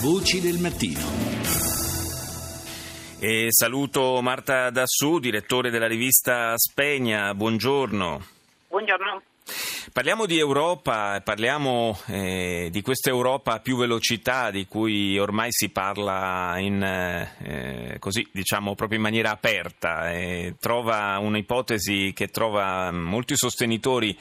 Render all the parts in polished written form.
Voci del mattino. E saluto Marta Dassù, direttore della rivista Aspenia. Buongiorno. Buongiorno. Parliamo di Europa, parliamo di questa Europa a più velocità di cui ormai si parla proprio in maniera aperta. Trova un'ipotesi che trova molti sostenitori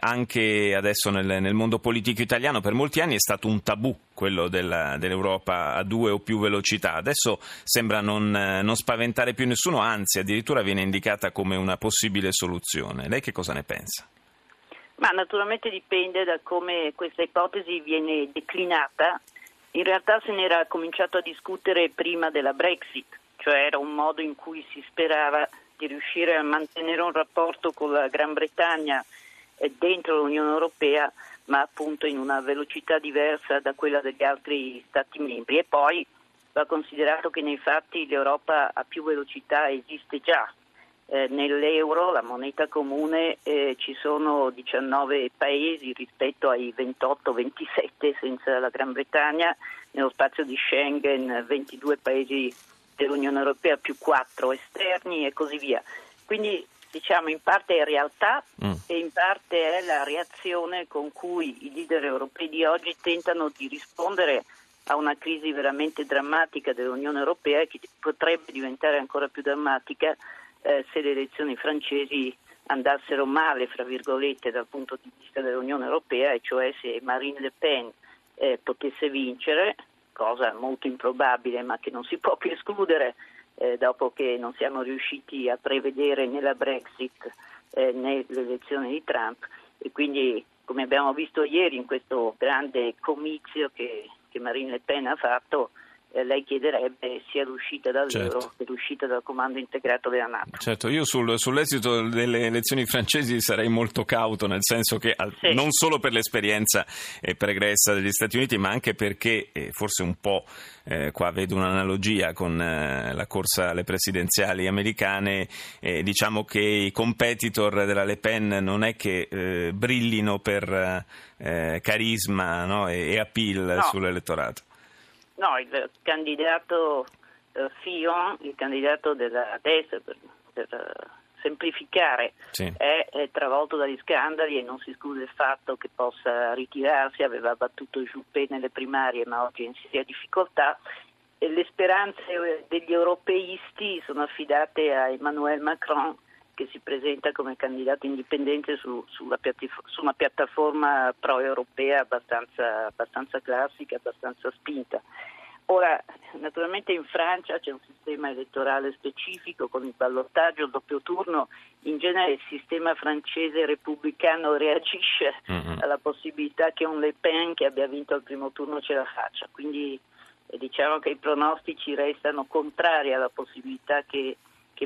anche adesso nel mondo politico italiano. Per molti anni è stato un tabù quello dell'Europa a due o più velocità. Adesso sembra non spaventare più nessuno, anzi addirittura viene indicata come una possibile soluzione. Lei che cosa ne pensa? Ma naturalmente dipende da come questa ipotesi viene declinata. In realtà se ne era cominciato a discutere prima della Brexit, cioè era un modo in cui si sperava di riuscire a mantenere un rapporto con la Gran Bretagna dentro l'Unione Europea, ma appunto in una velocità diversa da quella degli altri Stati membri. E poi va considerato che nei fatti l'Europa a più velocità esiste già. Nell'euro, la moneta comune, ci sono 19 paesi rispetto ai 28-27 senza la Gran Bretagna, nello spazio di Schengen 22 paesi dell'Unione Europea più 4 esterni e così via. Quindi diciamo in parte è realtà e in parte è la reazione con cui i leader europei di oggi tentano di rispondere a una crisi veramente drammatica dell'Unione Europea, che potrebbe diventare ancora più drammatica se le elezioni francesi andassero male, fra virgolette, dal punto di vista dell'Unione Europea, e cioè se Marine Le Pen potesse vincere, cosa molto improbabile ma che non si può più escludere dopo che non siamo riusciti a prevedere né la Brexit né l'elezione di Trump. E quindi, come abbiamo visto ieri in questo grande comizio che Marine Le Pen ha fatto, lei chiederebbe sia l'uscita dall'euro, certo, che l'uscita dal comando integrato della NATO. Certo, io sull'esito delle elezioni francesi sarei molto cauto, nel senso che sì, non solo per l'esperienza pregressa degli Stati Uniti, ma anche perché forse un po' qua vedo un'analogia con la corsa alle presidenziali americane. Diciamo che i competitor della Le Pen non è che brillino per carisma, no? e appeal, no, sull'elettorato. No, il candidato Fillon, il candidato della destra, per semplificare, sì, è travolto dagli scandali e non si esclude il fatto che possa ritirarsi. Aveva battuto Juppé nelle primarie, ma oggi è in seria difficoltà. E le speranze degli europeisti sono affidate a Emmanuel Macron, che si presenta come candidato indipendente su una piattaforma pro-europea abbastanza classica, abbastanza spinta. Ora, naturalmente in Francia c'è un sistema elettorale specifico con il ballottaggio, il doppio turno. In genere il sistema francese repubblicano reagisce alla possibilità che un Le Pen che abbia vinto al primo turno ce la faccia. Quindi diciamo che i pronostici restano contrari alla possibilità che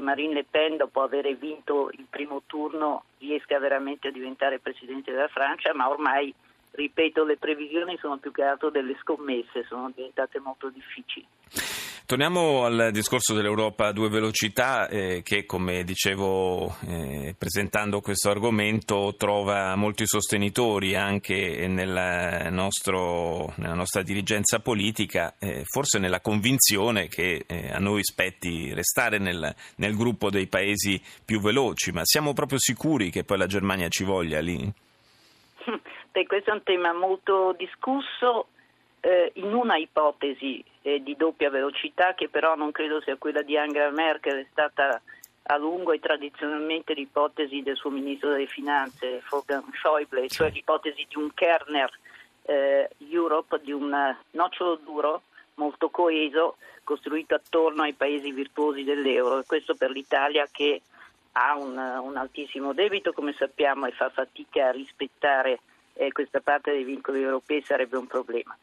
Marine Le Pen, dopo aver vinto il primo turno, riesca veramente a diventare presidente della Francia, ma ormai, ripeto, le previsioni sono più che altro delle scommesse, sono diventate molto difficili. Torniamo al discorso dell'Europa a due velocità che, come dicevo presentando questo argomento, trova molti sostenitori anche nella nostra dirigenza politica, forse nella convinzione che a noi spetti restare nel gruppo dei paesi più veloci, ma siamo proprio sicuri che poi la Germania ci voglia lì? Beh, questo è un tema molto discusso. In una ipotesi di doppia velocità, che però non credo sia quella di Angela Merkel, è stata a lungo e tradizionalmente l'ipotesi del suo ministro delle finanze Wolfgang Schäuble, cioè l'ipotesi di un Kerner Europe, di un nocciolo duro molto coeso costruito attorno ai paesi virtuosi dell'euro, e questo per l'Italia che ha un altissimo debito, come sappiamo, e fa fatica a rispettare questa parte dei vincoli europei, sarebbe un problema.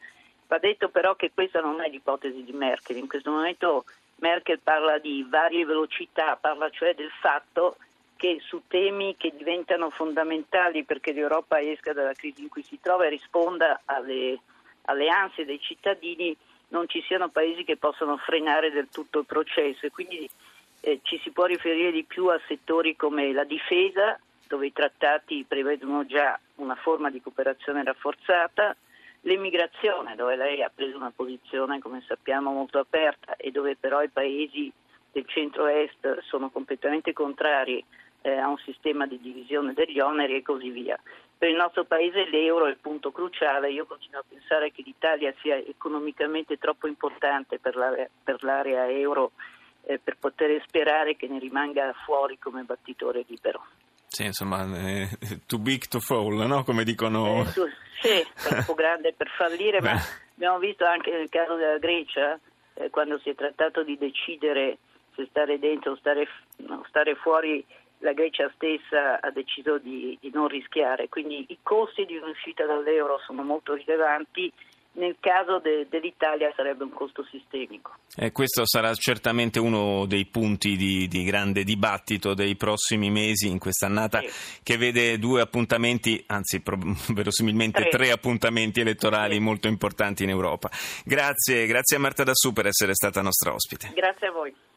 Va detto però che questa non è l'ipotesi di Merkel. In questo momento Merkel parla di varie velocità, parla cioè del fatto che su temi che diventano fondamentali perché l'Europa esca dalla crisi in cui si trova e risponda alle ansie dei cittadini, non ci siano paesi che possano frenare del tutto il processo, e quindi ci si può riferire di più a settori come la difesa, dove i trattati prevedono già una forma di cooperazione rafforzata, l'immigrazione, dove lei ha preso una posizione, come sappiamo, molto aperta e dove però i paesi del centro-est sono completamente contrari a un sistema di divisione degli oneri e così via. Per il nostro paese l'euro è il punto cruciale. Io continuo a pensare che l'Italia sia economicamente troppo importante per l'area euro per poter sperare che ne rimanga fuori come battitore libero. Sì, insomma, too big to fall, no? Come dicono... sì, troppo grande per fallire, ma abbiamo visto anche nel caso della Grecia, quando si è trattato di decidere se stare dentro o stare fuori, la Grecia stessa ha deciso di non rischiare, quindi i costi di un'uscita dall'euro sono molto rilevanti. Nel caso dell'Italia sarebbe un costo sistemico. Questo sarà certamente uno dei punti di grande dibattito dei prossimi mesi in quest'annata che vede due appuntamenti, anzi verosimilmente tre appuntamenti elettorali molto importanti in Europa. Grazie a Marta Dassù per essere stata nostra ospite. Grazie a voi.